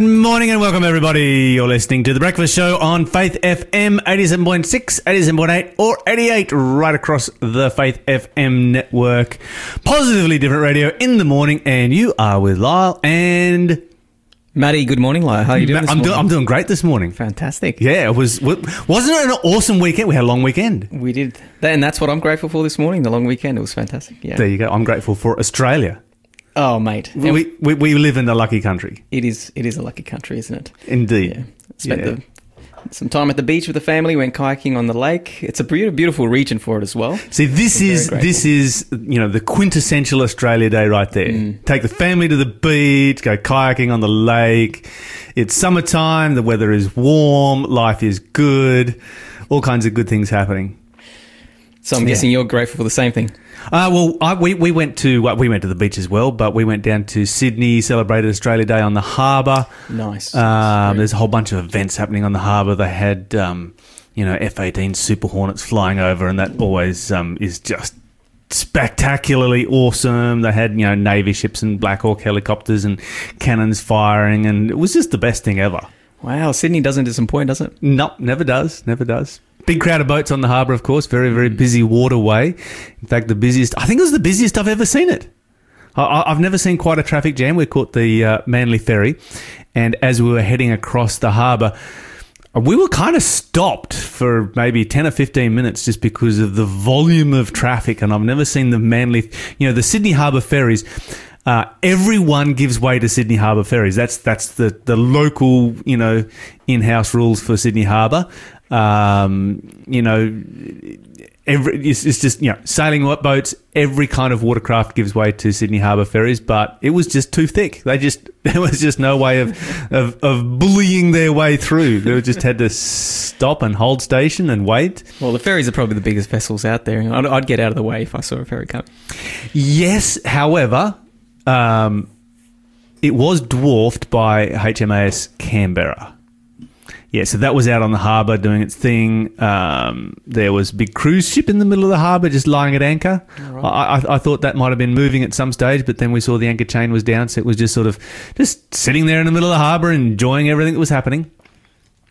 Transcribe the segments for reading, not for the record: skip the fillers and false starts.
Good morning and welcome, everybody. You're listening to The Breakfast Show on Faith FM 87.6, 87.8 or 88 right across the Faith FM network. Positively different radio in the morning, and you are with Lyle and... Maddie, good morning, Lyle. How are you doing this morning? I'm doing great this morning. Fantastic. Yeah, it was... Wasn't it an awesome weekend? We had a long weekend. We did. And that's what I'm grateful for this morning, the long weekend. It was fantastic. Yeah. There you go. I'm grateful for Australia. Oh, mate. We live in a lucky country. It is a lucky country, isn't it? Indeed. Yeah. Spent some time at the beach with the family, went kayaking on the lake. It's a beautiful region for it as well. See, this is the quintessential Australia Day right there. Mm. Take the family to the beach, go kayaking on the lake. It's summertime, the weather is warm, life is good, all kinds of good things happening. So I'm guessing you're grateful for the same thing. We went to the beach as well, but we went down to Sydney, celebrated Australia Day on the harbour. Nice. There's a whole bunch of events happening on the harbour. They had, F-18 Super Hornets flying over, and that always is just spectacularly awesome. They had, Navy ships and Black Hawk helicopters and cannons firing, and it was just the best thing ever. Wow, Sydney doesn't disappoint, does it? No, never does. Big crowd of boats on the harbour, of course. Very, very busy waterway. In fact, the busiest... I think it was the busiest I've ever seen it. I've never seen quite a traffic jam. We caught the Manly Ferry, and as we were heading across the harbour, we were kind of stopped for maybe 10 or 15 minutes just because of the volume of traffic, and I've never seen the Manly... the Sydney Harbour ferries... everyone gives way to Sydney Harbour ferries. That's the local, in-house rules for Sydney Harbour. It's just sailing boats, every kind of watercraft gives way to Sydney Harbour ferries, but it was just too thick. There was just no way of bullying their way through. They just had to stop and hold station and wait. Well, the ferries are probably the biggest vessels out there. I'd get out of the way if I saw a ferry coming. Yes, however... it was dwarfed by HMAS Canberra. Yeah, so that was out on the harbour doing its thing. There was a big cruise ship in the middle of the harbour just lying at anchor. Right. I thought that might have been moving at some stage, but then we saw the anchor chain was down, so it was just sort of just sitting there in the middle of the harbour enjoying everything that was happening.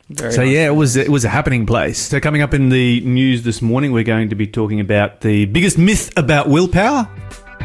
It was a happening place. So coming up in the news this morning, we're going to be talking about the biggest myth about willpower.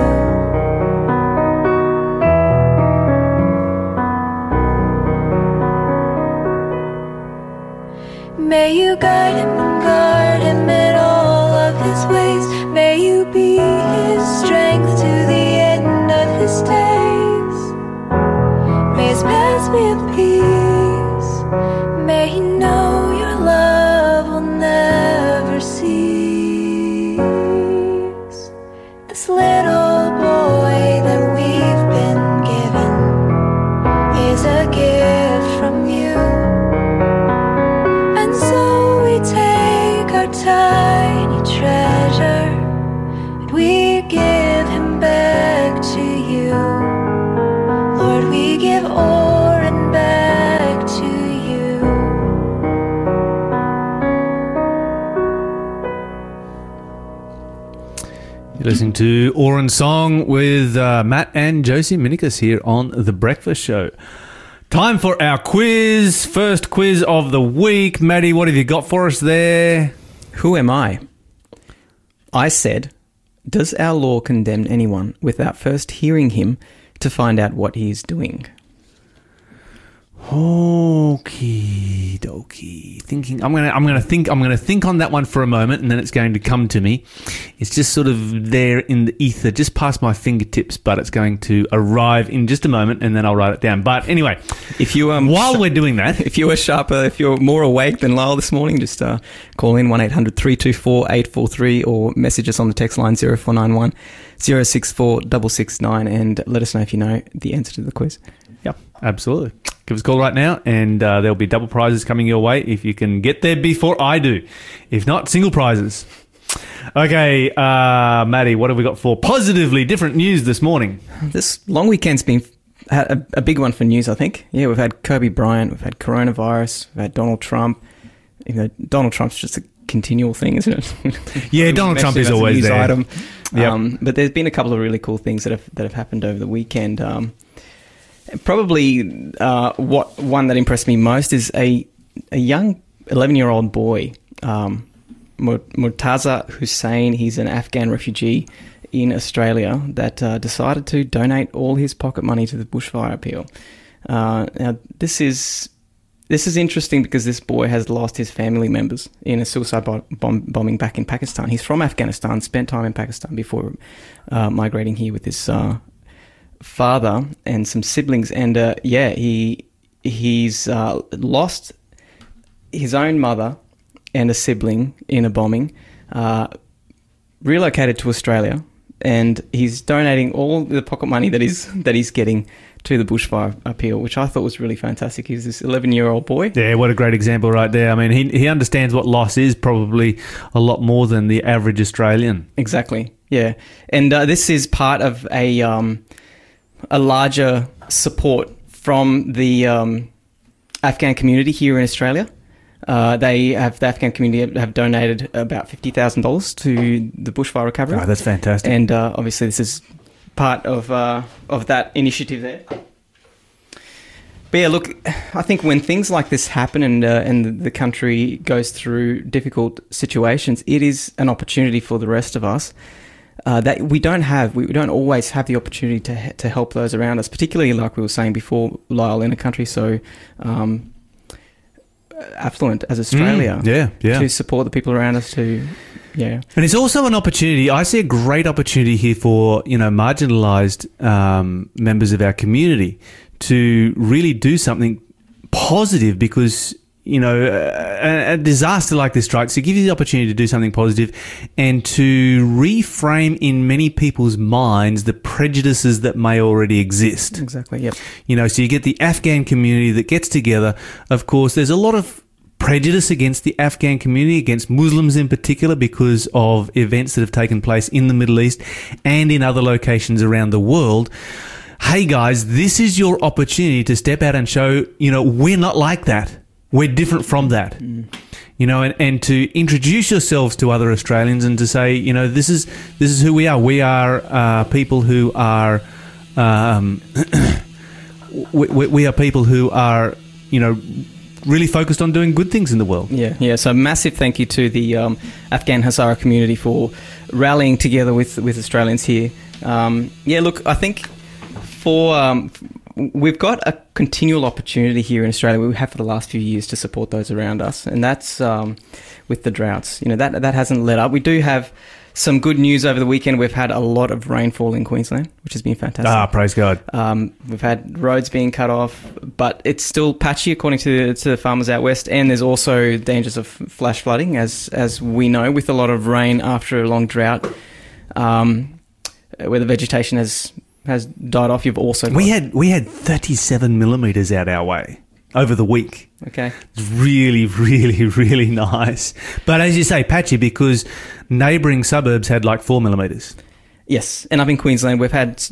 May you guide him and guard him in all of his ways. May you be his strength to the end of his days. May his past be at peace. May he know your love will never cease. This little boy that we've been given is a gift from you. And so we take our tiny treasure and we give him back to you. Lord, we give Oren back to you. Listening to Oran's Song with Matt and Josie Minikas here on The Breakfast Show. Time for our quiz. First quiz of the week. Maddie, what have you got for us there? Who am I? I said, does our law condemn anyone without first hearing him to find out what he is doing? Okie dokie. I'm gonna think on that one for a moment, and then it's going to come to me. It's just sort of there in the ether, just past my fingertips, but it's going to arrive in just a moment, and then I'll write it down. But anyway, if you while we're doing that, if you were sharper, if you're more awake than Lyle this morning, just call in 1-800-324-843 or message us on the text line 0491 064 669 and let us know if you know the answer to the quiz. Yep, absolutely. Give us a call right now, and there'll be double prizes coming your way if you can get there before I do. If not, single prizes. Okay, Maddie, what have we got for positively different news this morning? This long weekend's been a big one for news, I think. Yeah, we've had Kobe Bryant, we've had coronavirus, we've had Donald Trump. Even though Donald Trump's just a continual thing, isn't it? Yeah, Donald Trump is always there. Item. Yep. But there's been a couple of really cool things that have happened over the weekend. Probably what one that impressed me most is a young 11-year-old boy, Murtaza Hussain. He's an Afghan refugee in Australia that decided to donate all his pocket money to the bushfire appeal. Now, this is interesting because this boy has lost his family members in a suicide bombing back in Pakistan. He's from Afghanistan, spent time in Pakistan before migrating here with his father and some siblings, and he's lost his own mother and a sibling in a bombing, relocated to Australia, and he's donating all the pocket money that he's getting to the bushfire appeal, which I thought was really fantastic. He's this 11-year-old boy. Yeah, what a great example right there. I mean, he understands what loss is probably a lot more than the average Australian. Exactly, yeah. And this is part of a larger support from the Afghan community here in Australia. The Afghan community have donated about $50,000 to the bushfire recovery. Oh, that's fantastic. And obviously this is part of that initiative there. But yeah, look, I think when things like this happen and the country goes through difficult situations, it is an opportunity for the rest of us that we don't have. We don't always have the opportunity to help those around us, particularly like we were saying before, Lyle, in a country so affluent as Australia. Yeah. To support the people around us to... Yeah. And it's also an opportunity. I see a great opportunity here for, marginalised members of our community to really do something positive because, a disaster like this strikes. So it gives you the opportunity to do something positive and to reframe in many people's minds the prejudices that may already exist. Exactly, yep. So you get the Afghan community that gets together. Of course, there's a lot of prejudice against the Afghan community, against Muslims in particular, because of events that have taken place in the Middle East and in other locations around the world. Hey, guys, this is your opportunity to step out and show, we're not like that. We're different from that. Mm. And to introduce yourselves to other Australians and to say, this is who we are. We are people who are we are people who are, really focused on doing good things in the world. Yeah. So massive thank you to the Afghan Hazara community for rallying together with Australians here. Look, I think we've got a continual opportunity here in Australia. We have for the last few years to support those around us, and that's with the droughts. That hasn't let up. We do have some good news over the weekend. We've had a lot of rainfall in Queensland, which has been fantastic. Ah, praise God. We've had roads being cut off, but it's still patchy according to the farmers out west. And there's also dangers of flash flooding, as we know, with a lot of rain after a long drought, where the vegetation has died off. You've also got... We had 37 millimetres out our way over the week. Okay. It's really, really, really nice. But as you say, patchy, because neighbouring suburbs had like 4 millimetres. Yes. And up in Queensland, we've had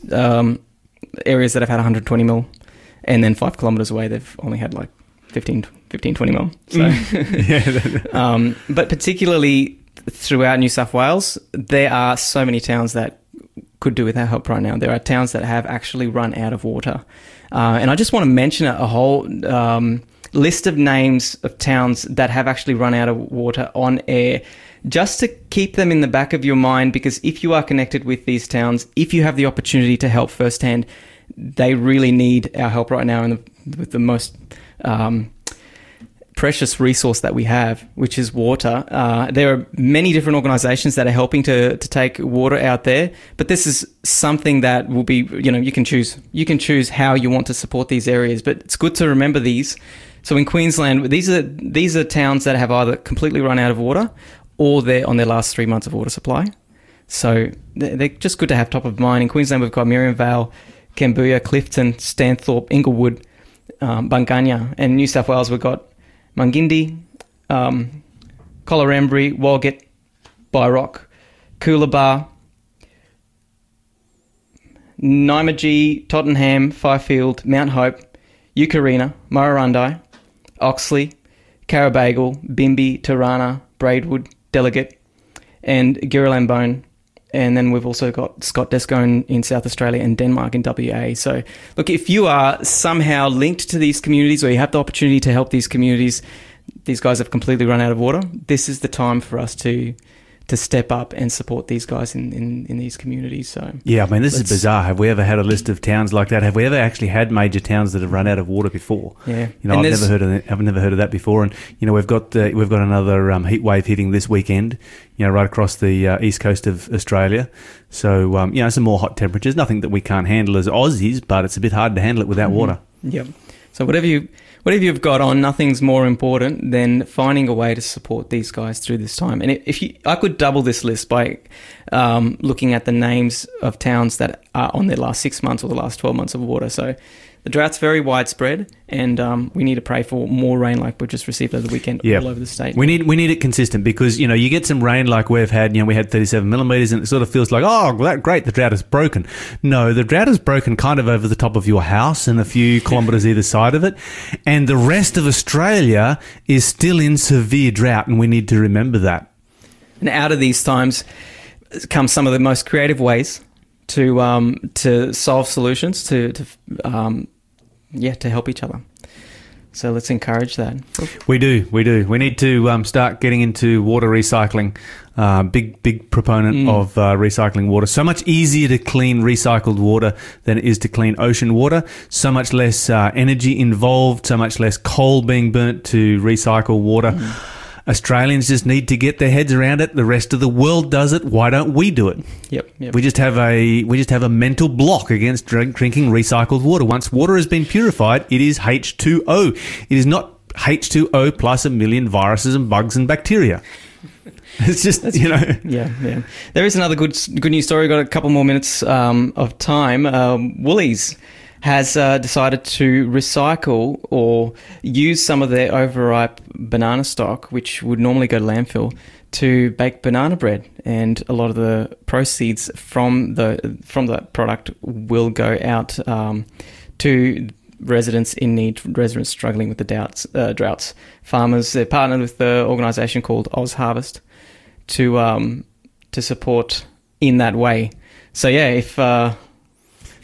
areas that have had 120 mil, and then 5 kilometres away, they've only had like 15, 20 mil. So, but particularly throughout New South Wales, there are so many towns that could do with our help right now. There are towns that have actually run out of water. And I just want to mention a whole list of names of towns that have actually run out of water on air, just to keep them in the back of your mind, because if you are connected with these towns, if you have the opportunity to help firsthand, they really need our help right now, and with the most precious resource that we have, which is water. There are many different organisations that are helping to take water out there, but this is something that will be, you can choose how you want to support these areas, but it's good to remember these. So in Queensland, these are towns that have either completely run out of water or they're on their last 3 months of water supply. So they're just good to have top of mind. In Queensland, we've got Miriam Vale, Cambuya, Clifton, Stanthorpe, Inglewood, Bunganya, and New South Wales, we've got Mungindi, Collarembry, Walgett, Byrock, Coolabah, Nymagee, Tottenham, Fifield, Mount Hope, Eucarina, Murrurundi, Oxley, Carabagal, Bimby, Turana, Braidwood, Delegate, and Girrelambone. And then we've also got Scott Descone in South Australia and Denmark in WA. So, look, if you are somehow linked to these communities or you have the opportunity to help these communities, these guys have completely run out of water, this is the time for us to step up and support these guys in these communities. So yeah, I mean, this is bizarre. Have we ever had a list of towns like that? Have we ever actually had major towns that have run out of water before? Yeah, I've never heard of that before. And we've got another heat wave hitting this weekend, right across the east coast of Australia. So some more hot temperatures. Nothing that we can't handle as Aussies, but it's a bit hard to handle it without water. Yep. So whatever you've got on, nothing's more important than finding a way to support these guys through this time. And I could double this list by looking at the names of towns that are on their last 6 months or the last 12 months of water. So the drought's very widespread, and we need to pray for more rain like we just received over the weekend all over the state. We need it consistent, because, you get some rain like we've had, we had 37 millimetres, and it sort of feels like, oh, well, great, the drought is broken. No, the drought is broken kind of over the top of your house and a few kilometres either side of it, and the rest of Australia is still in severe drought, and we need to remember that. And out of these times come some of the most creative ways to solve solutions, to help each other. So let's encourage that. We do. We need to start getting into water recycling. Big proponent of recycling water. So much easier to clean recycled water than it is to clean ocean water. So much less energy involved, so much less coal being burnt to recycle water. Australians just need to get their heads around it. The rest of the world does it. Why don't we do it? Yep. We just have a mental block against drinking recycled water. Once water has been purified, it is H2O. It is not H2O plus a million viruses and bugs and bacteria. It's just Yeah. There is another good news story. We've got a couple more minutes of time. Woolies has decided to recycle or use some of their overripe banana stock, which would normally go to landfill, to bake banana bread. And a lot of the proceeds from the product will go out to residents in need, residents struggling with the droughts. Farmers, they're partnered with the organisation called OzHarvest to support in that way. So, yeah,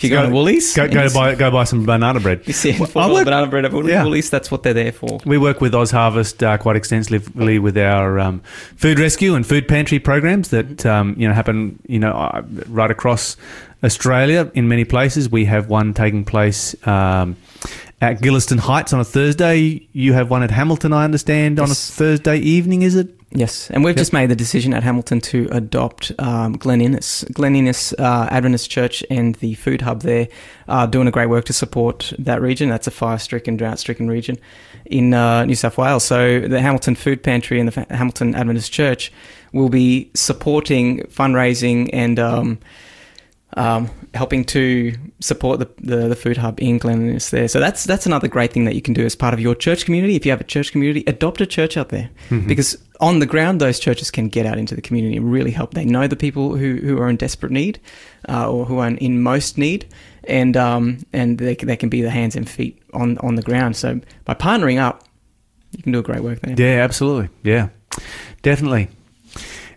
If you're going to Woolies, go buy some banana bread. You see, banana bread at Woolies, that's what they're there for. We work with OzHarvest quite extensively with our food rescue and food pantry programs that happen right across Australia in many places. We have one taking place at Gilliston Heights on a Thursday. You have one at Hamilton, I understand, on a Thursday evening, is it? Yes, and we've just made the decision at Hamilton to adopt Glen Innes. Glen Innes Adventist Church and the food hub there are doing a great work to support that region. That's a fire-stricken, drought-stricken region in New South Wales. So the Hamilton Food Pantry and the Hamilton Adventist Church will be supporting fundraising and helping to support the food hub in Glen Innes there. So that's another great thing that you can do as part of your church community. If you have a church community, adopt a church out there, because on the ground those churches can get out into the community and really help. They know the people who are in desperate need or who are in most need, and they can be the hands and feet on the ground. So by partnering up, you can do a great work there. Yeah, absolutely. Yeah, definitely.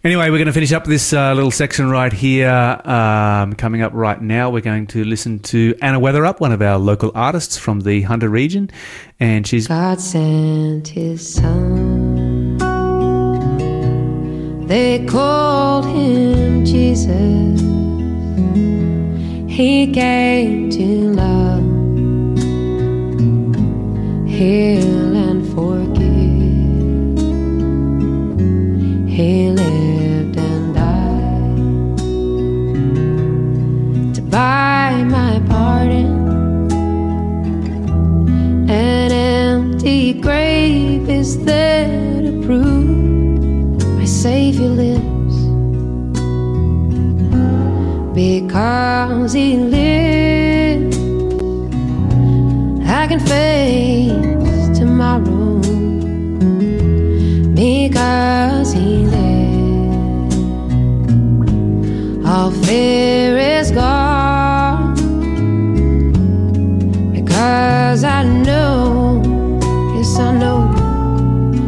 Anyway, we're going to finish up this little section right here. Coming up right now, we're going to listen to Anna Weatherup, one of our local artists from the Hunter region. And she's... God sent his son. They called him Jesus. He came to love, heal and forgive. He lived and died to buy my pardon. An empty grave is there to prove my Savior lives. Because he lives, I can face tomorrow. Because he lives, all fear is gone. Because I know, yes I know,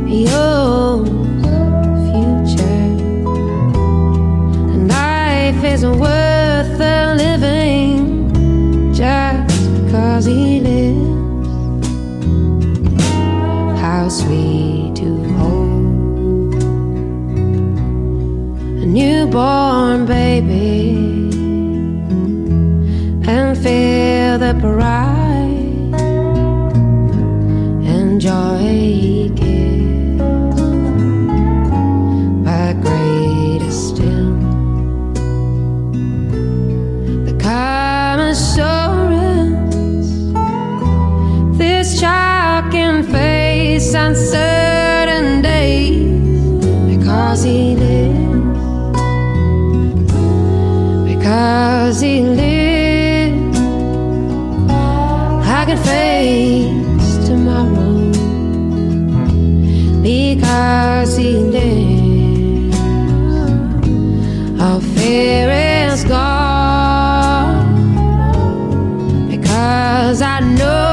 he owns the future. And life is a world he lives. How sweet to hold a newborn baby and feel the pride and joy he gives. But greater still, the common sorrow this child can face uncertain days. Because he lives, because he lives, I can face tomorrow. Because he lives, all fear is gone. Because I know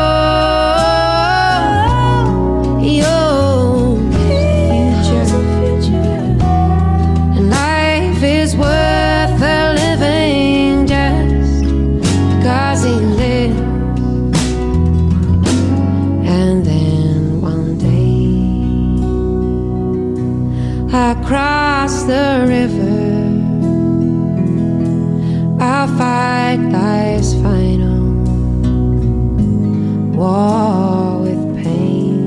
across the river I'll fight life's final war with pain.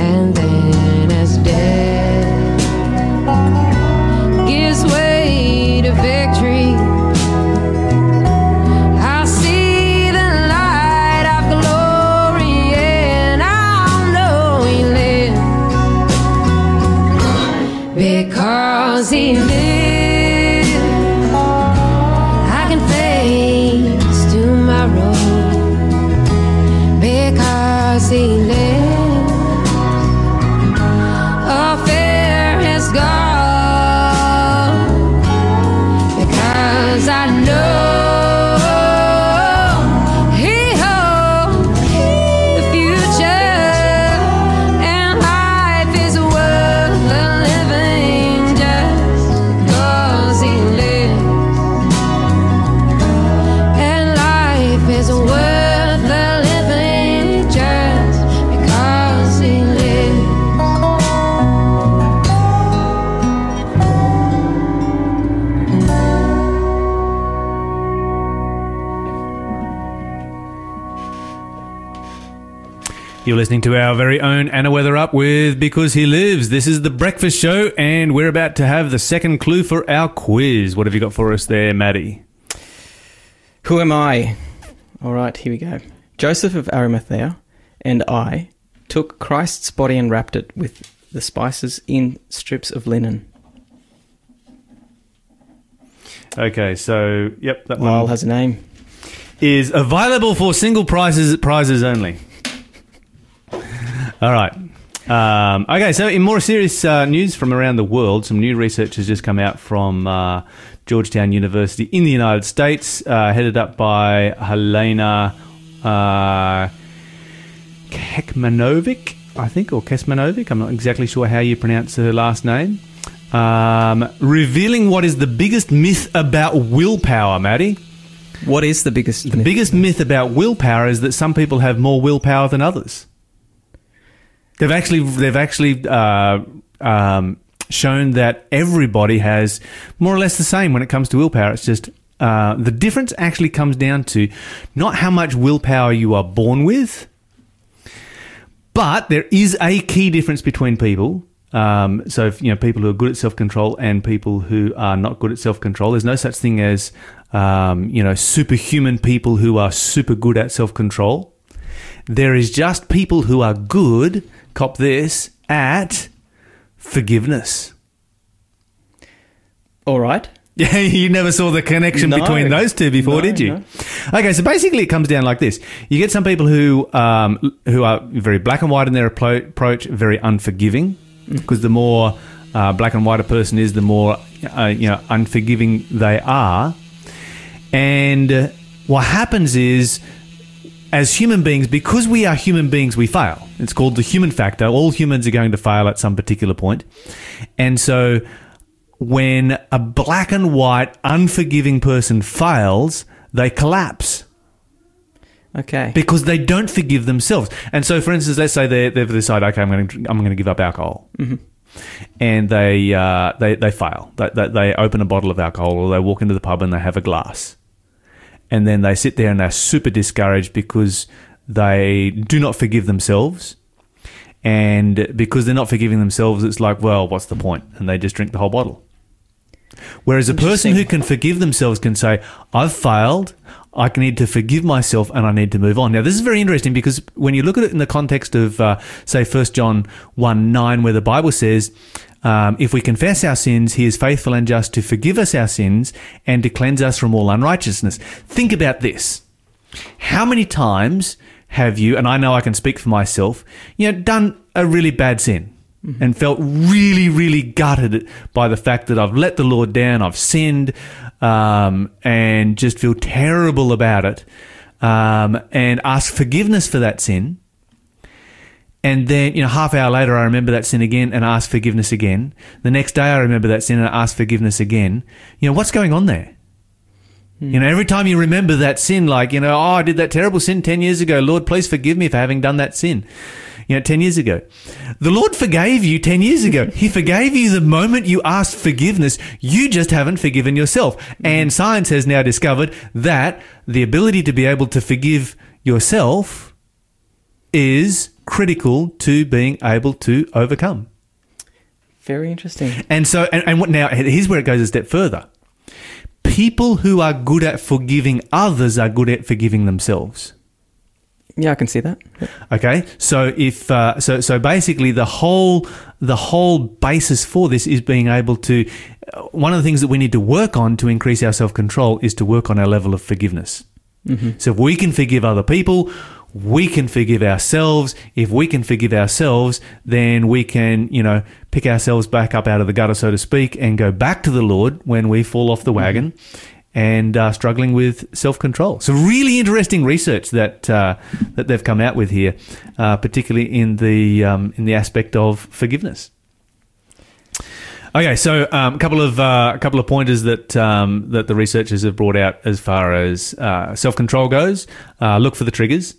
And then as death gives way to victory, he lives, I can face tomorrow. Because he lives, all fear is gone. Because I know he holds the future, and life is worth the living. You're listening to our very own Anna Weatherup with Because He Lives. This is The Breakfast Show, and we're about to have the second clue for our quiz. What have you got for us there, Maddie? Who am I? All right, here we go. Joseph of Arimathea and I took Christ's body and wrapped it with the spices in strips of linen. Okay, so, yep, that one. Lyle has a name. Is available for single prizes only. All right. Okay, so in more serious news from around the world, some new research has just come out from Georgetown University in the United States, headed up by Helena Kekmanovic I think, or Kekmanovic, I'm not exactly sure how you pronounce her last name, revealing what is the biggest myth about willpower, Maddie. What is the biggest myth? The biggest myth about willpower is that some people have more willpower than others. They've actually shown that everybody has more or less the same when it comes to willpower. It's just the difference actually comes down to not how much willpower you are born with, but there is a key difference between people. So, if, you know, people who are good at self-control and people who are not good at self-control, there's no such thing as, superhuman people who are super good at self-control. There is just people who are good, cop this, at forgiveness. All right. Yeah, you never saw the connection between those two before, did you? No. Okay, so basically it comes down like this. You get some people who are very black and white in their approach, very unforgiving, because the more black and white a person is, the more unforgiving they are. And what happens is, as human beings, because we are human beings, we fail. It's called the human factor. All humans are going to fail at some particular point. And so when a black and white, unforgiving person fails, they collapse. Okay. Because they don't forgive themselves. And so, for instance, let's say they've decided, okay, I'm going to give up alcohol. Mm-hmm. And they fail. They open a bottle of alcohol, or they walk into the pub and they have a glass. And then they sit there and they're super discouraged because they do not forgive themselves. And because they're not forgiving themselves, it's like, well, what's the point? And they just drink the whole bottle. Whereas a person who can forgive themselves can say, I've failed, I need to forgive myself, and I need to move on. Now, this is very interesting because when you look at it in the context of, say, 1 John 1:9, where the Bible says, if we confess our sins, he is faithful and just to forgive us our sins and to cleanse us from all unrighteousness. Think about this. How many times have you, and I know I can speak for myself, done a really bad sin? Mm-hmm. And felt really, really gutted by the fact that I've let the Lord down, I've sinned, and just feel terrible about it, and ask forgiveness for that sin. And then, half hour later, I remember that sin again and ask forgiveness again. The next day, I remember that sin and ask forgiveness again. What's going on there? Mm. Every time you remember that sin, like, I did that terrible sin 10 years ago. Lord, please forgive me for having done that sin. 10 years ago. The Lord forgave you 10 years ago. He forgave you the moment you asked forgiveness. You just haven't forgiven yourself. And science has now discovered that the ability to be able to forgive yourself is critical to being able to overcome. Very interesting. And so, now here's where it goes a step further. People who are good at forgiving others are good at forgiving themselves. Yeah, I can see that. Yep. Okay, so if so basically the whole basis for this is being able to. One of the things that we need to work on to increase our self-control is to work on our level of forgiveness. Mm-hmm. So if we can forgive other people, we can forgive ourselves. If we can forgive ourselves, then we can pick ourselves back up out of the gutter, so to speak, and go back to the Lord when we fall off the wagon. Mm-hmm. And struggling with self-control. So really interesting research that they've come out with here, particularly in the aspect of forgiveness. Okay, so a couple of pointers that the researchers have brought out as far as self-control goes. Look for the triggers,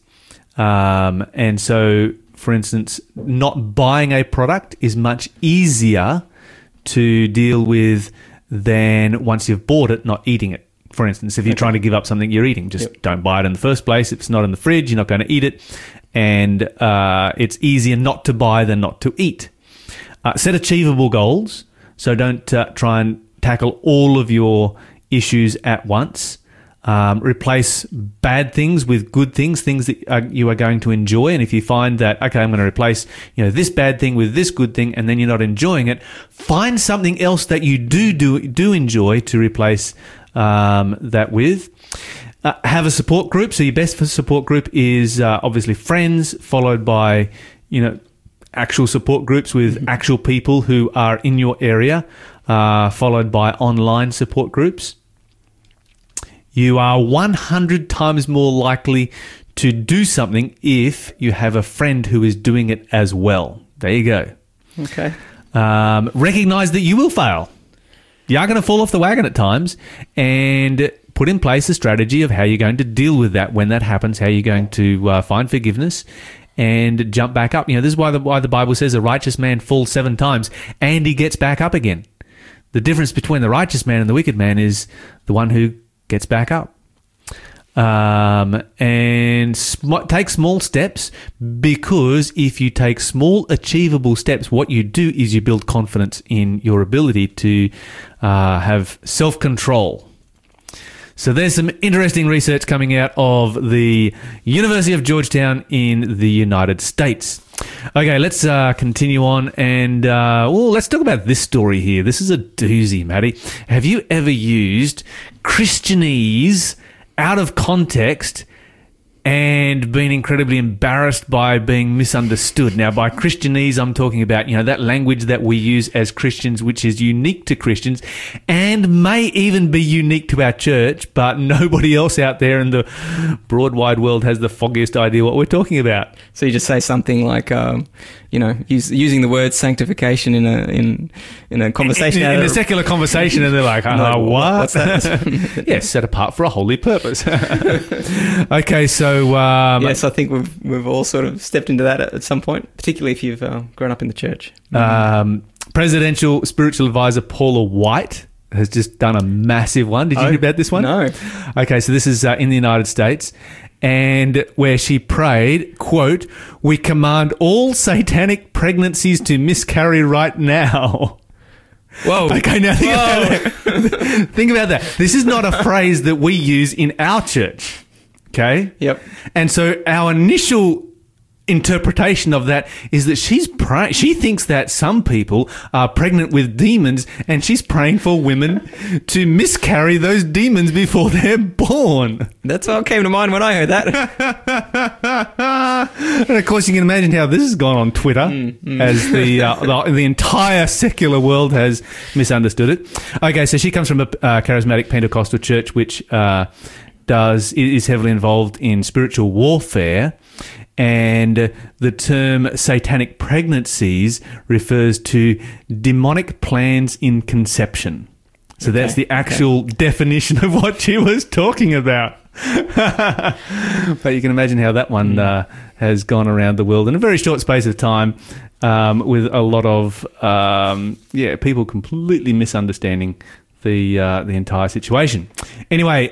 and so, for instance, not buying a product is much easier to deal with than once you've bought it, not eating it. For instance, if you're trying to give up something you're eating, just don't buy it in the first place. If it's not in the fridge, you're not going to eat it. And it's easier not to buy than not to eat. Set achievable goals. So don't try and tackle all of your issues at once. Replace bad things with good things that you are going to enjoy. And if you find that, okay, I'm going to replace this bad thing with this good thing, and then you're not enjoying it, find something else that you do enjoy to replace that with. Have a support group. So your best support group is obviously friends, followed by actual support groups with actual people who are in your area, followed by online support groups. You are 100 times more likely to do something if you have a friend who is doing it as well. There you go. Okay. Recognize that you will fail. You are going to fall off the wagon at times, and put in place a strategy of how you're going to deal with that when that happens, how you're going to find forgiveness and jump back up. You know, this is why the Bible says a righteous man falls 7 times and he gets back up again. The difference between the righteous man and the wicked man is the one who gets back up. And take small steps, because if you take small achievable steps, what you do is you build confidence in your ability to have self-control. So there's some interesting research coming out of the University of Georgetown in the United States. Okay, let's continue on, and let's talk about this story here. This is a doozy, Maddie. Have you ever used Christianese out of context and been incredibly embarrassed by being misunderstood? Now, by Christianese, I'm talking about, you know, that language that we use as Christians, which is unique to Christians and may even be unique to our church, but nobody else out there in the broad, wide world has the foggiest idea what we're talking about. So you just say something like, using the word sanctification in a conversation. In a secular conversation, and they're like, oh, what? What's that? Yeah, set apart for a holy purpose. Okay, so... yes, I think we've all sort of stepped into that at some point, particularly if you've grown up in the church. Presidential spiritual advisor Paula White has just done a massive one. Did you hear about this one? No. Okay, so this is in the United States, and where she prayed, quote, "We command all satanic pregnancies to miscarry right now." Whoa. Okay, now think about that. This is not a phrase that we use in our church. Okay. Yep. And so our initial interpretation of that is that she thinks that some people are pregnant with demons, and she's praying for women to miscarry those demons before they're born. That's what came to mind when I heard that. And of course, you can imagine how this has gone on Twitter, as the entire secular world has misunderstood it. Okay, so she comes from a charismatic Pentecostal church, which is heavily involved in spiritual warfare, and the term satanic pregnancies refers to demonic plans in conception. So that's the actual definition of what she was talking about. But you can imagine how that one has gone around the world in a very short space of time, with a lot of people completely misunderstanding the entire situation. Anyway,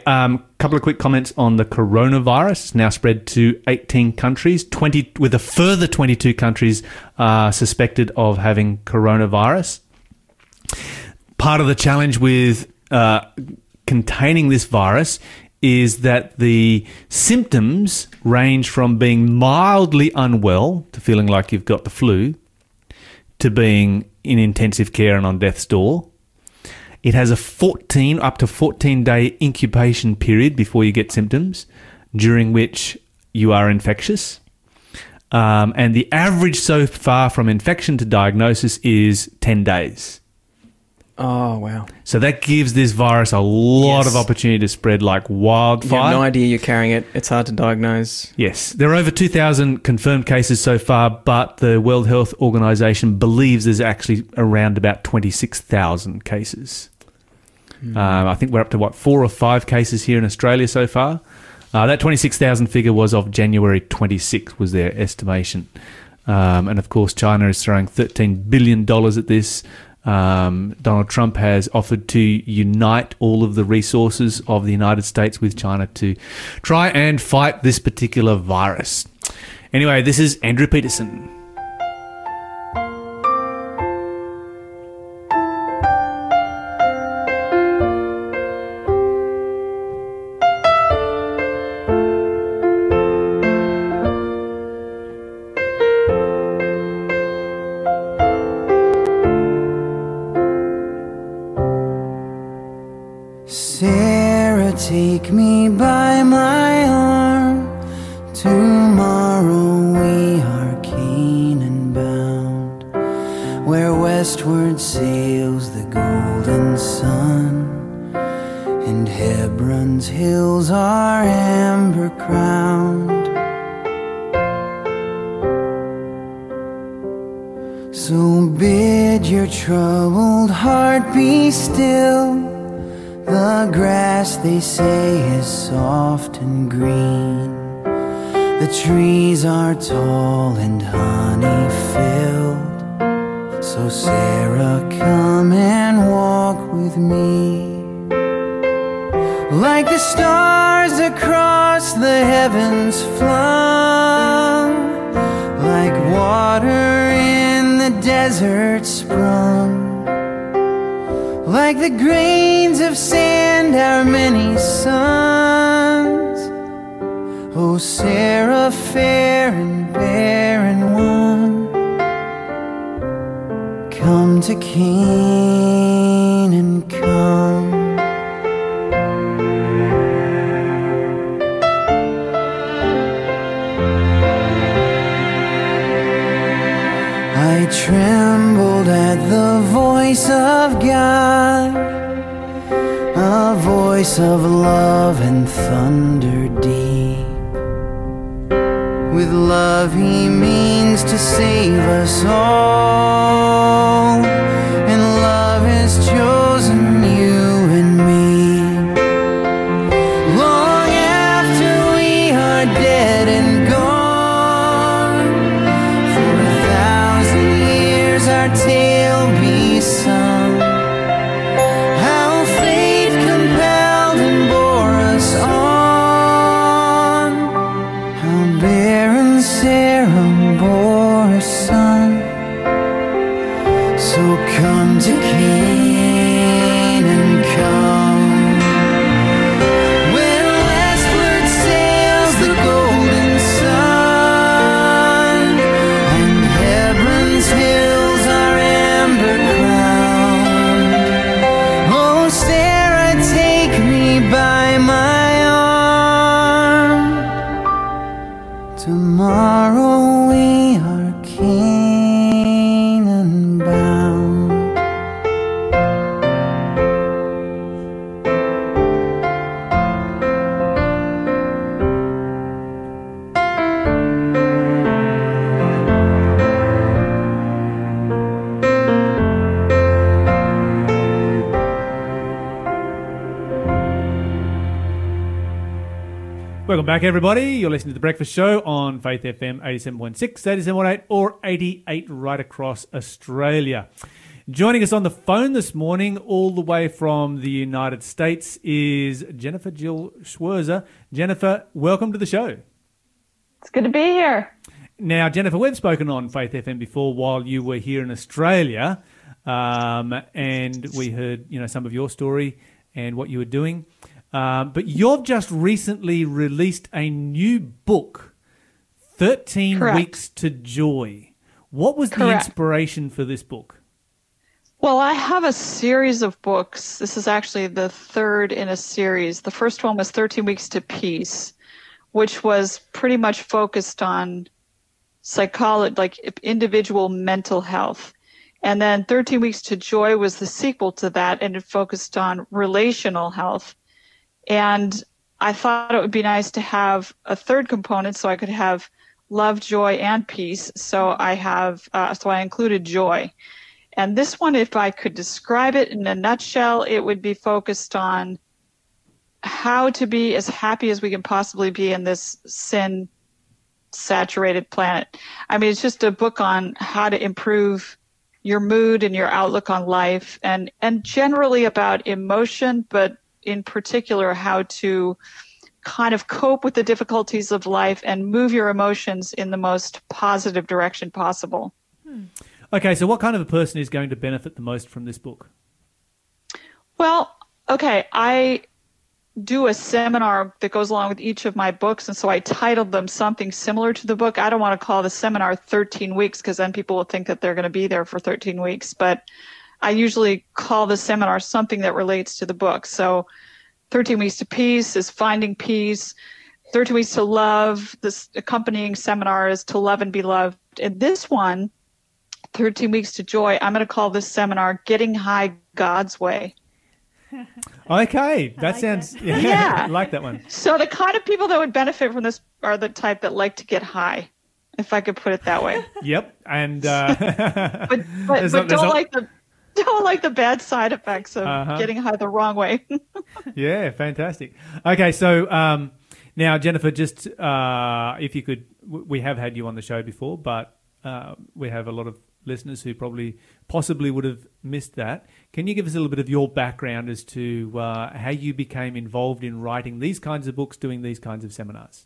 couple of quick comments on the coronavirus. It's now spread to 18 countries, with a further 22 countries suspected of having coronavirus. Part of the challenge with containing this virus is that the symptoms range from being mildly unwell to feeling like you've got the flu to being in intensive care and on death's door. It has a 14-day incubation period before you get symptoms, during which you are infectious. And the average so far from infection to diagnosis is 10 days. Oh, wow. So that gives this virus a lot of opportunity to spread like wildfire. You have no idea you're carrying it. It's hard to diagnose. Yes. There are over 2,000 confirmed cases so far, but the World Health Organization believes there's actually around about 26,000 cases. I think we're up to, 4 or 5 cases here in Australia so far. That 26,000 figure was of January 26th, was their estimation. And, of course, China is throwing $13 billion at this. Donald Trump has offered to unite all of the resources of the United States with China to try and fight this particular virus. Anyway, this is Andrew Peterson. Westward sails the golden sun, and Hebron's hills are amber crowned. So bid your troubled heart be still. The grass, they say, is soft and green. The trees are tall and honey-filled. So Sarah, come and walk with me. Like the stars across the heavens flung, like water in the desert sprung, like the grains of sand, our many suns. O Sarah, fair and barren one, come to Canaan, come. I trembled at the voice of God, a voice of love and thunder deep. With love he means to save us all, and love has chosen you and me. Long after we are dead and gone, our tale be sung, how fate compelled and bore us on, how barren Sarah bore her son. So come to Canaan, come. When westward sails the golden sun, and Hebron's hill back, everybody. You're listening to The Breakfast Show on Faith FM 87.6, 87.8 or 88 right across Australia. Joining us on the phone this morning all the way from the United States is Jennifer Jill Schwerzer. Jennifer, welcome to the show. It's good to be here. Now, Jennifer, we've spoken on Faith FM before while you were here in Australia, and we heard, you know, some of your story and what you were doing. But you've just recently released a new book, 13 Correct. Weeks to Joy. What was Correct. The inspiration for this book? Well, I have a series of books. This is actually the third in a series. The first one was 13 Weeks to Peace, which was pretty much focused on psychology, like individual mental health. And then 13 Weeks to Joy was the sequel to that, and it focused on relational health. And I thought it would be nice to have a third component so I could have love, joy, and peace. So I have, so I included joy. And this one, if I could describe it in a nutshell, it would be focused on how to be as happy as we can possibly be in this sin-saturated planet. I mean, it's just a book on how to improve your mood and your outlook on life, and generally about emotion, but in particular, how to kind of cope with the difficulties of life and move your emotions in the most positive direction possible. Okay, so what kind of a person is going to benefit the most from this book? Well, okay, I do a seminar that goes along with each of my books, and so I titled them something similar to the book. I don't want to call the seminar 13 weeks because then people will think that they're going to be there for 13 weeks, but I usually call the seminar something that relates to the book. So 13 Weeks to Peace is finding peace. 13 Weeks to Love, this accompanying seminar is to love and be loved. And this one, 13 Weeks to Joy, I'm going to call this seminar Getting High God's Way. Okay, that sounds that. Yeah, I like that one. So the kind of people that would benefit from this are the type that like to get high, if I could put it that way. Yep, and but don't like the bad side effects of getting high the wrong way. Yeah, fantastic. Okay, so now Jennifer, just if you could, we have had you on the show before, but we have a lot of listeners who possibly would have missed that. Can you give us a little bit of your background as to how you became involved in writing these kinds of books, doing these kinds of seminars?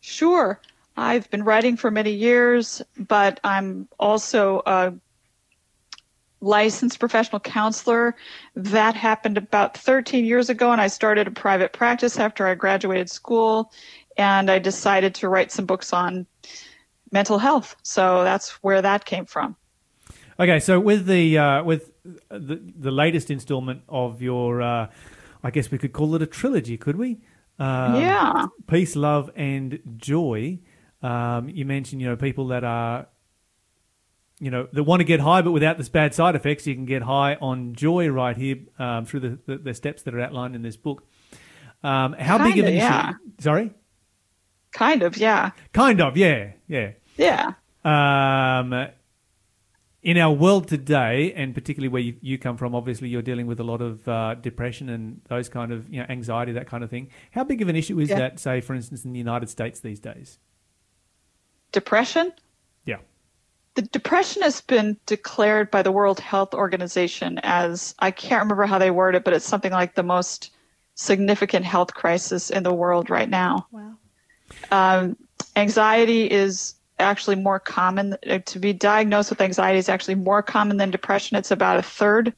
Sure. I've been writing for many years, but I'm also a licensed professional counselor. That happened about 13 years ago, and I started a private practice after I graduated school, and I decided to write some books on mental health. So that's where that came from. Okay, so with the latest installment of your, I guess we could call it a trilogy, could we? Yeah. Peace, Love, and Joy. You mentioned, people that are, that want to get high but without this bad side effects. You can get high on joy right here through the steps that are outlined in this book. How big of an issue? Sorry? Kind of, yeah. Kind of, yeah, yeah. Yeah. In our world today, and particularly where you come from, obviously you're dealing with a lot of depression and those kind of anxiety, that kind of thing. How big of an issue is that, say, for instance, in the United States these days? Depression? Yeah. The depression has been declared by the World Health Organization as, I can't remember how they word it, but it's something like the most significant health crisis in the world right now. Wow. Anxiety is actually more common. To be diagnosed with anxiety is actually more common than depression. It's about a third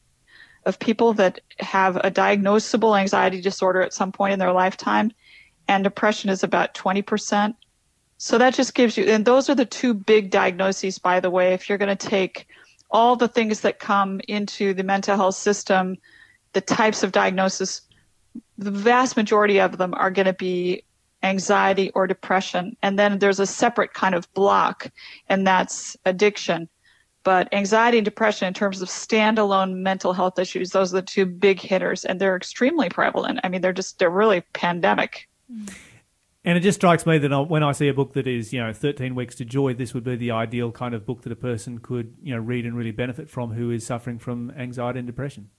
of people that have a diagnosable anxiety disorder at some point in their lifetime, and depression is about 20%. So that just gives you, and those are the two big diagnoses, by the way. If you're going to take all the things that come into the mental health system, the types of diagnosis, the vast majority of them are going to be anxiety or depression. And then there's a separate kind of block, and that's addiction. But anxiety and depression, in terms of standalone mental health issues, those are the two big hitters, and they're extremely prevalent. I mean, they're really pandemic. And it just strikes me that when I see a book that is, 13 Weeks to Joy, this would be the ideal kind of book that a person could, read and really benefit from who is suffering from anxiety and depression.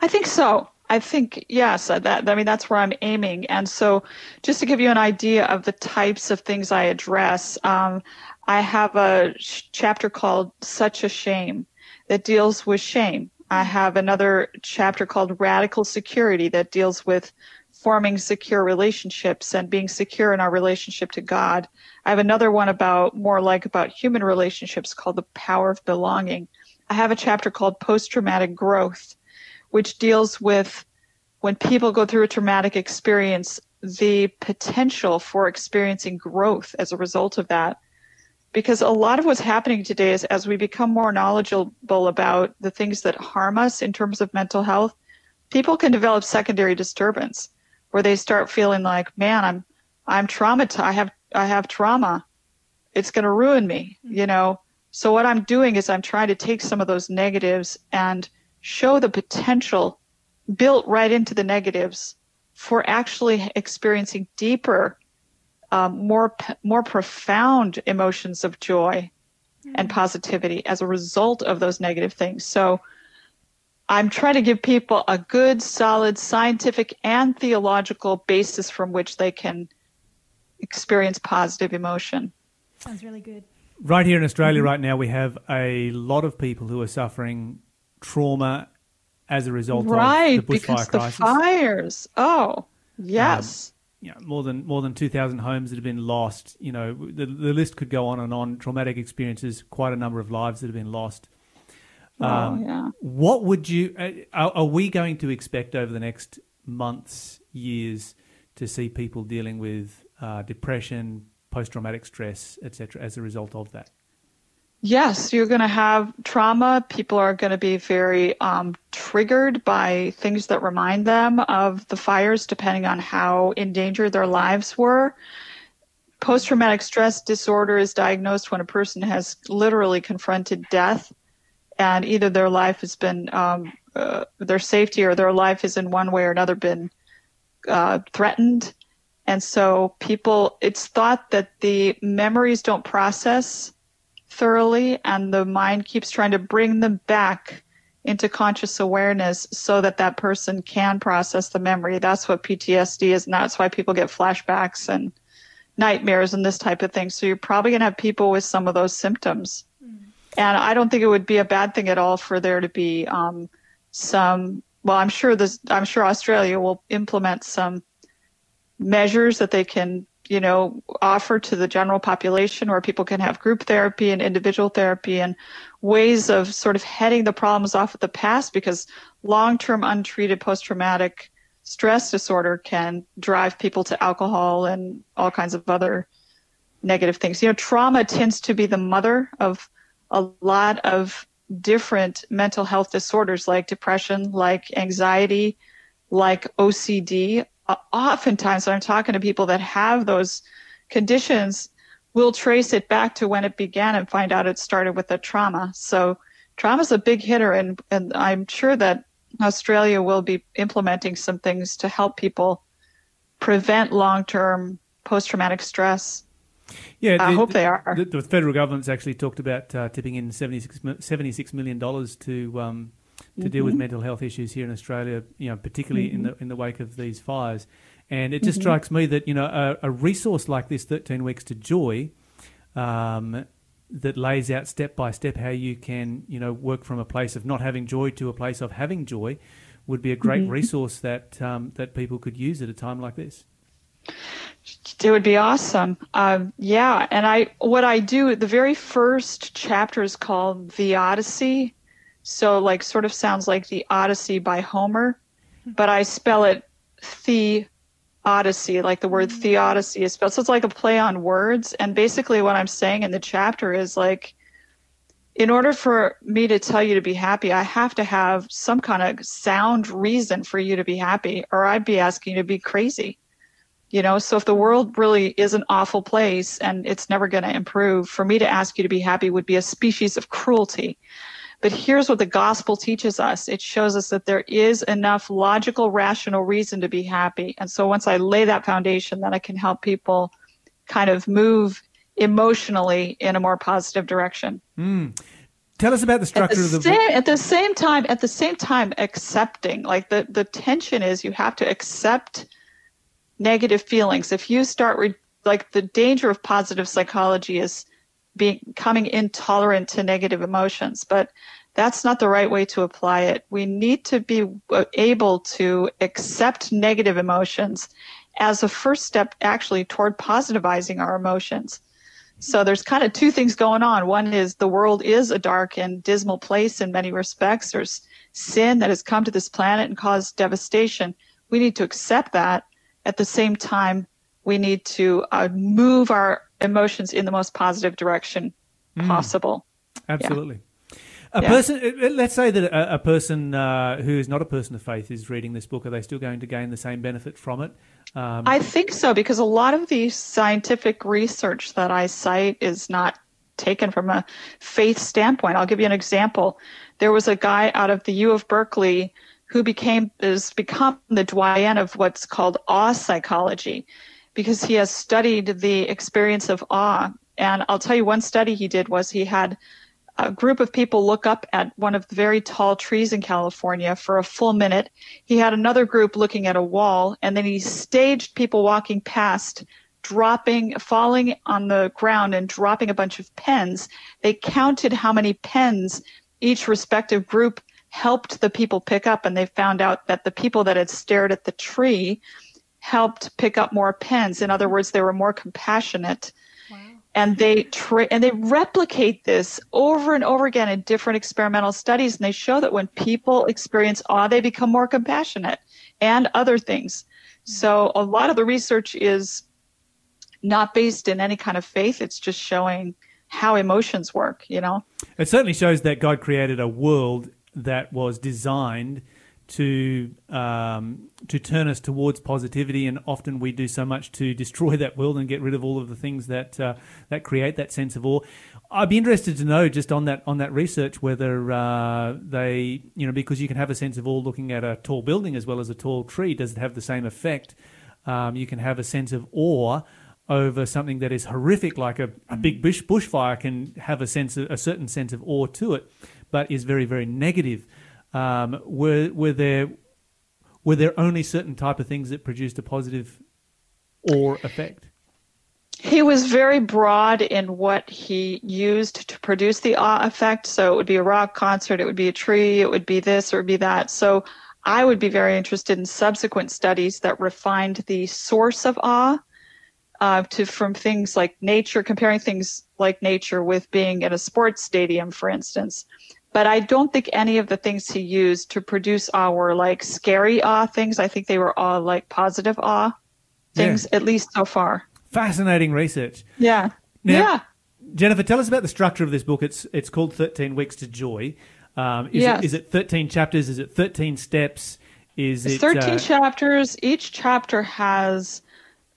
I think so. I think, yes, that's where I'm aiming. And so just to give you an idea of the types of things I address, I have a chapter called Such a Shame that deals with shame. I have another chapter called Radical Security that deals with forming secure relationships and being secure in our relationship to God. I have another one about human relationships called The Power of Belonging. I have a chapter called Post-Traumatic Growth, which deals with when people go through a traumatic experience, the potential for experiencing growth as a result of that. Because a lot of what's happening today is, as we become more knowledgeable about the things that harm us in terms of mental health, people can develop secondary disturbance where they start feeling like, man, I'm traumatized. I have trauma. It's going to ruin me, So what I'm doing is I'm trying to take some of those negatives and show the potential built right into the negatives for actually experiencing deeper, more profound emotions of joy and positivity as a result of those negative things. So I'm trying to give people a good, solid, scientific and theological basis from which they can experience positive emotion. Sounds really good. Right here in Australia right now, we have a lot of people who are suffering trauma as a result of the bushfire crisis. Right, because the fires. Oh, yes. More than 2,000 homes that have been lost. The list could go on and on. Traumatic experiences, quite a number of lives that have been lost. What would you? Are we going to expect over the next months, years, to see people dealing with depression, post-traumatic stress, etc., as a result of that? Yes, you're going to have trauma. People are going to be very triggered by things that remind them of the fires, depending on how in danger their lives were. Post-traumatic stress disorder is diagnosed when a person has literally confronted death and either their life has been, their safety or their life has in one way or another been threatened. And so people, it's thought that the memories don't process thoroughly and the mind keeps trying to bring them back into conscious awareness so that that person can process the memory. That's what PTSD is, and that's why people get flashbacks and nightmares and this type of thing. So you're probably going to have people with some of those symptoms. Mm. And I don't think it would be a bad thing at all for there to be I'm sure Australia will implement some measures that they can, you know, offer to the general population where people can have group therapy and individual therapy and ways of sort of heading the problems off at the past, because long-term untreated post-traumatic stress disorder can drive people to alcohol and all kinds of other negative things. You know, trauma tends to be the mother of a lot of different mental health disorders like depression, like anxiety, like OCD. Oftentimes when I'm talking to people that have those conditions, we'll trace it back to when it began and find out it started with a trauma. So trauma is a big hitter, and I'm sure that Australia will be implementing some things to help people prevent long-term post-traumatic stress. Yeah, I hope they are. The federal government's actually talked about tipping in $76 million to deal with mental health issues here in Australia, you know, particularly in the wake of these fires. And it just strikes me that, you know, a resource like this, 13 Weeks to Joy, that lays out step by step how you can, you know, work from a place of not having joy to a place of having joy, would be a great resource that that people could use at a time like this. It would be awesome. Yeah, and what I do, the very first chapter is called The Odyssey. So, like, sort of sounds like The Odyssey by Homer, but I spell it the Odyssey, like the word theodicy is spelled. So it's like a play on words. And basically what I'm saying in the chapter is, like, in order for me to tell you to be happy, I have to have some kind of sound reason for you to be happy, or I'd be asking you to be crazy. You know, so if the world really is an awful place and it's never going to improve, for me to ask you to be happy would be a species of cruelty. But here's what the gospel teaches us. It shows us that there is enough logical, rational reason to be happy. And so once I lay that foundation, then I can help people kind of move emotionally in a more positive direction. Mm. Tell us about the structure of the book. At the same time, accepting. Like, the tension is you have to accept negative feelings. If you start, like, the danger of positive psychology is becoming intolerant to negative emotions, but that's not the right way to apply it. We need to be able to accept negative emotions as a first step actually toward positivizing our emotions. So there's kind of two things going on. One is the world is a dark and dismal place in many respects. There's sin that has come to this planet and caused devastation. We need to accept that. At the same time, we need to move our emotions in the most positive direction possible. Absolutely. Yeah. Person, let's say that a person who is not a person of faith is reading this book. Are they still going to gain the same benefit from it? I think so, because a lot of the scientific research that I cite is not taken from a faith standpoint. I'll give you an example. There was a guy out of the U of Berkeley who has become the doyen of what's called awe psychology, because he has studied the experience of awe. And I'll tell you, one study he did was he had a group of people look up at one of the very tall trees in California for a full minute. He had another group looking at a wall, and then he staged people walking past, falling on the ground and dropping a bunch of pens. They counted how many pens each respective group helped the people pick up, and they found out that the people that had stared at the tree helped pick up more pens. In other words, they were more compassionate. Wow. And they replicate this over and over again in different experimental studies. And they show that when people experience awe, they become more compassionate and other things. So a lot of the research is not based in any kind of faith. It's just showing how emotions work, you know. It certainly shows that God created a world that was designed to turn us towards positivity, and often we do so much to destroy that world and get rid of all of the things that that create that sense of awe. I'd be interested to know just on that research whether they, you know, because you can have a sense of awe looking at a tall building as well as a tall tree. Does it have the same effect? You can have a sense of awe over something that is horrific, like a big bushfire can have a certain sense of awe to it, but is very, very negative. Were there only certain type of things that produced a positive awe effect? He was very broad in what he used to produce the awe effect. So it would be a rock concert, it would be a tree, it would be this or it would be that. So I would be very interested in subsequent studies that refined the source of awe from things like nature, comparing things like nature with being at a sports stadium, for instance. But I don't think any of the things he used to produce awe were like scary awe things. I think they were all like positive awe things, yeah. At least so far. Fascinating research. Yeah. Now, yeah. Jennifer, tell us about the structure of this book. It's called 13 Weeks to Joy. Is it 13 chapters? Is it 13 steps? It's 13 chapters. Each chapter has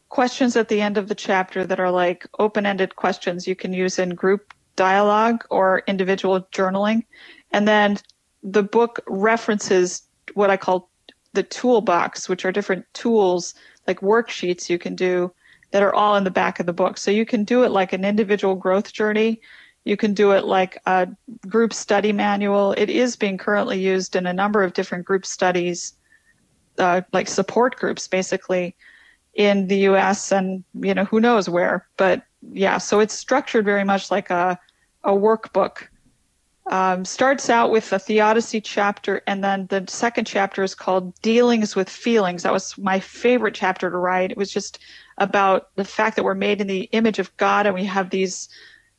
questions at the end of the chapter that are like open-ended questions you can use in group dialogue or individual journaling. And then the book references what I call the toolbox, which are different tools, like worksheets you can do that are all in the back of the book. So you can do it like an individual growth journey. You can do it like a group study manual. It is being currently used in a number of different group studies, like support groups, basically, in the U.S. and, you know, who knows where. But yeah, so it's structured very much like a workbook. Starts out with the Theodicy chapter, and then the second chapter is called Dealings with Feelings. That was my favorite chapter to write. It was just about the fact that we're made in the image of God and we have these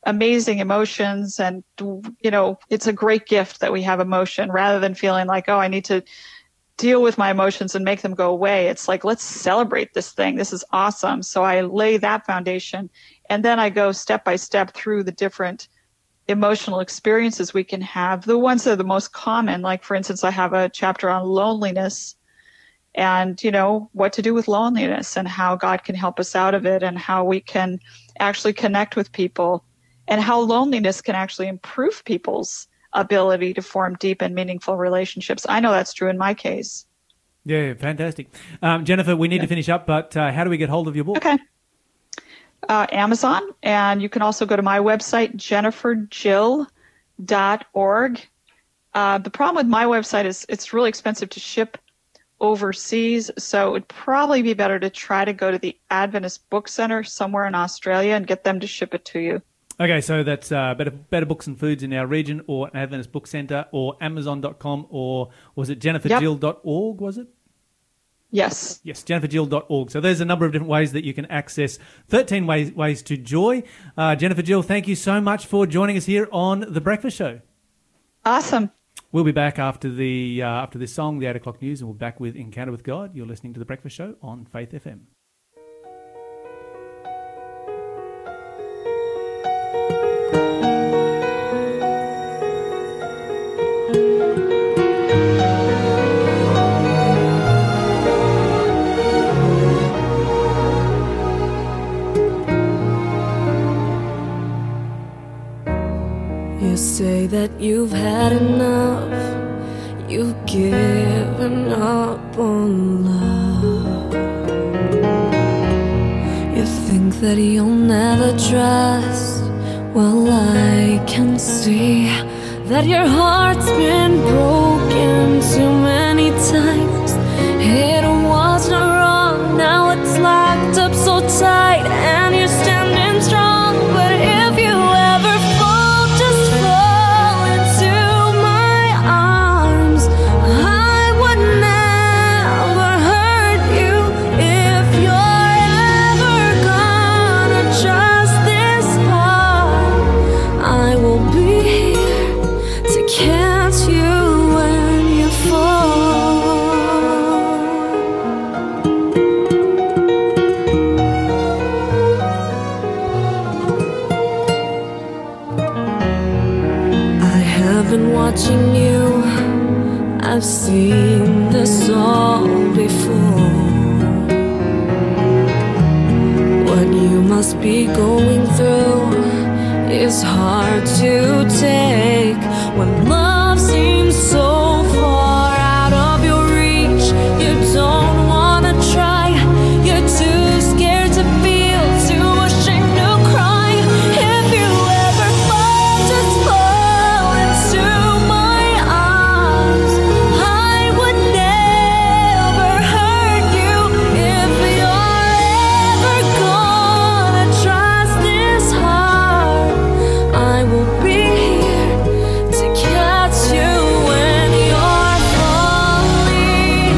amazing emotions, and, you know, it's a great gift that we have emotion, rather than feeling like, oh, I need to deal with my emotions and make them go away. It's like, let's celebrate this thing. This is awesome. So I lay that foundation, and then I go step by step through the different emotional experiences we can have, the ones that are the most common. Like, for instance, I have a chapter on loneliness and, you know, what to do with loneliness and how God can help us out of it and how we can actually connect with people and how loneliness can actually improve people's ability to form deep and meaningful relationships. I know that's true in my case. Yeah, fantastic. Jennifer, we need to finish up, but how do we get hold of your book? Okay. Amazon, and you can also go to my website, jenniferjill.org. The problem with my website is it's really expensive to ship overseas, so it would probably be better to try to go to the Adventist Book Center somewhere in Australia and get them to ship it to you. Okay, so that's Better Books and Foods in our region, or Adventist Book Center, or Amazon.com, or was it jenniferjill.org, was it? Yes. Yes, jenniferjill.org. So there's a number of different ways that you can access 13 ways to joy. Jennifer Jill, thank you so much for joining us here on The Breakfast Show. Awesome. We'll be back after the after this song, the 8 o'clock news, and we'll be back with Encounter with God. You're listening to The Breakfast Show on Faith FM. Say that you've had enough, you've given up on love. You think that you'll never trust. Well, I can see that your heart's been broken too many times. It was not wrong, now it's locked up so tight, and you're standing strong. But if you ever watching you, I've seen the song before. What you must be going through is hard to take when love seems so far out of your reach. You don't want to try, you're too scared to feel, too ashamed to cry. If you ever fall, just fall into my arms. I would never hurt you if you're ever gonna trust this heart. I will be here to catch you when you're falling,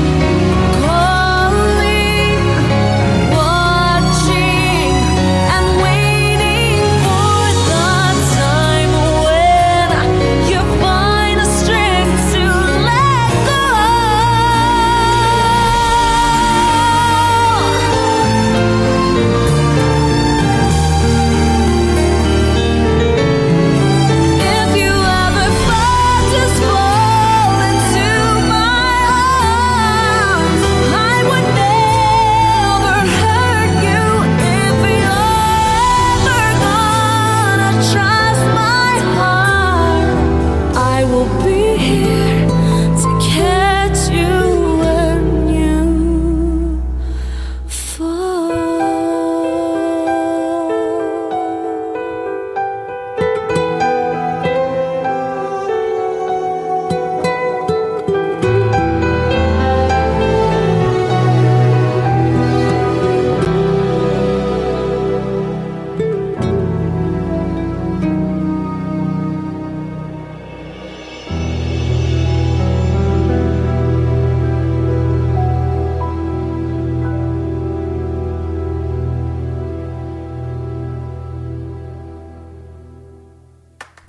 calling, watching, and waiting for the time when you find the strength to let go. If you ever fall, just fall into my arms. I would never hurt you if you're ever gonna trust my heart. I will be here to catch you when you fall.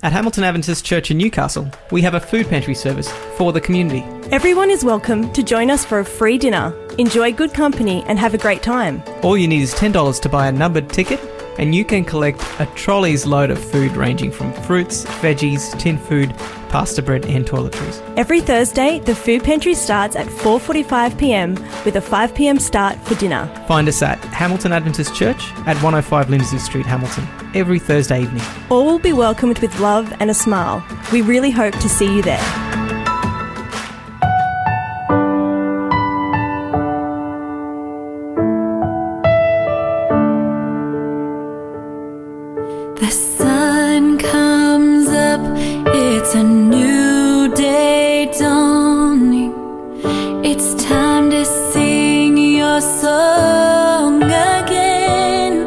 At Hamilton Adventist Church in Newcastle, we have a food pantry service for the community. Everyone is welcome to join us for a free dinner. Enjoy good company and have a great time. All you need is $10 to buy a numbered ticket, and you can collect a trolley's load of food ranging from fruits, veggies, tin food, pasta bread and toiletries. Every Thursday, the food pantry starts at 4:45pm with a 5pm start for dinner. Find us at Hamilton Adventist Church at 105 Lindsay Street, Hamilton, every Thursday evening. All will be welcomed with love and a smile. We really hope to see you there. The sun comes up, it's a new day dawning. It's time to sing your song again.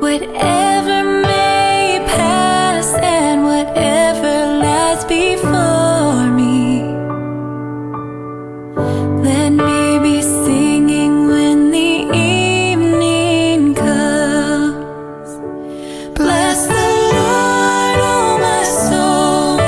Whatever may pass and whatever lies before me, let me be singing when the evening comes. Bless the Lord, oh my soul,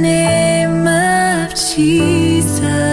name of Jesus.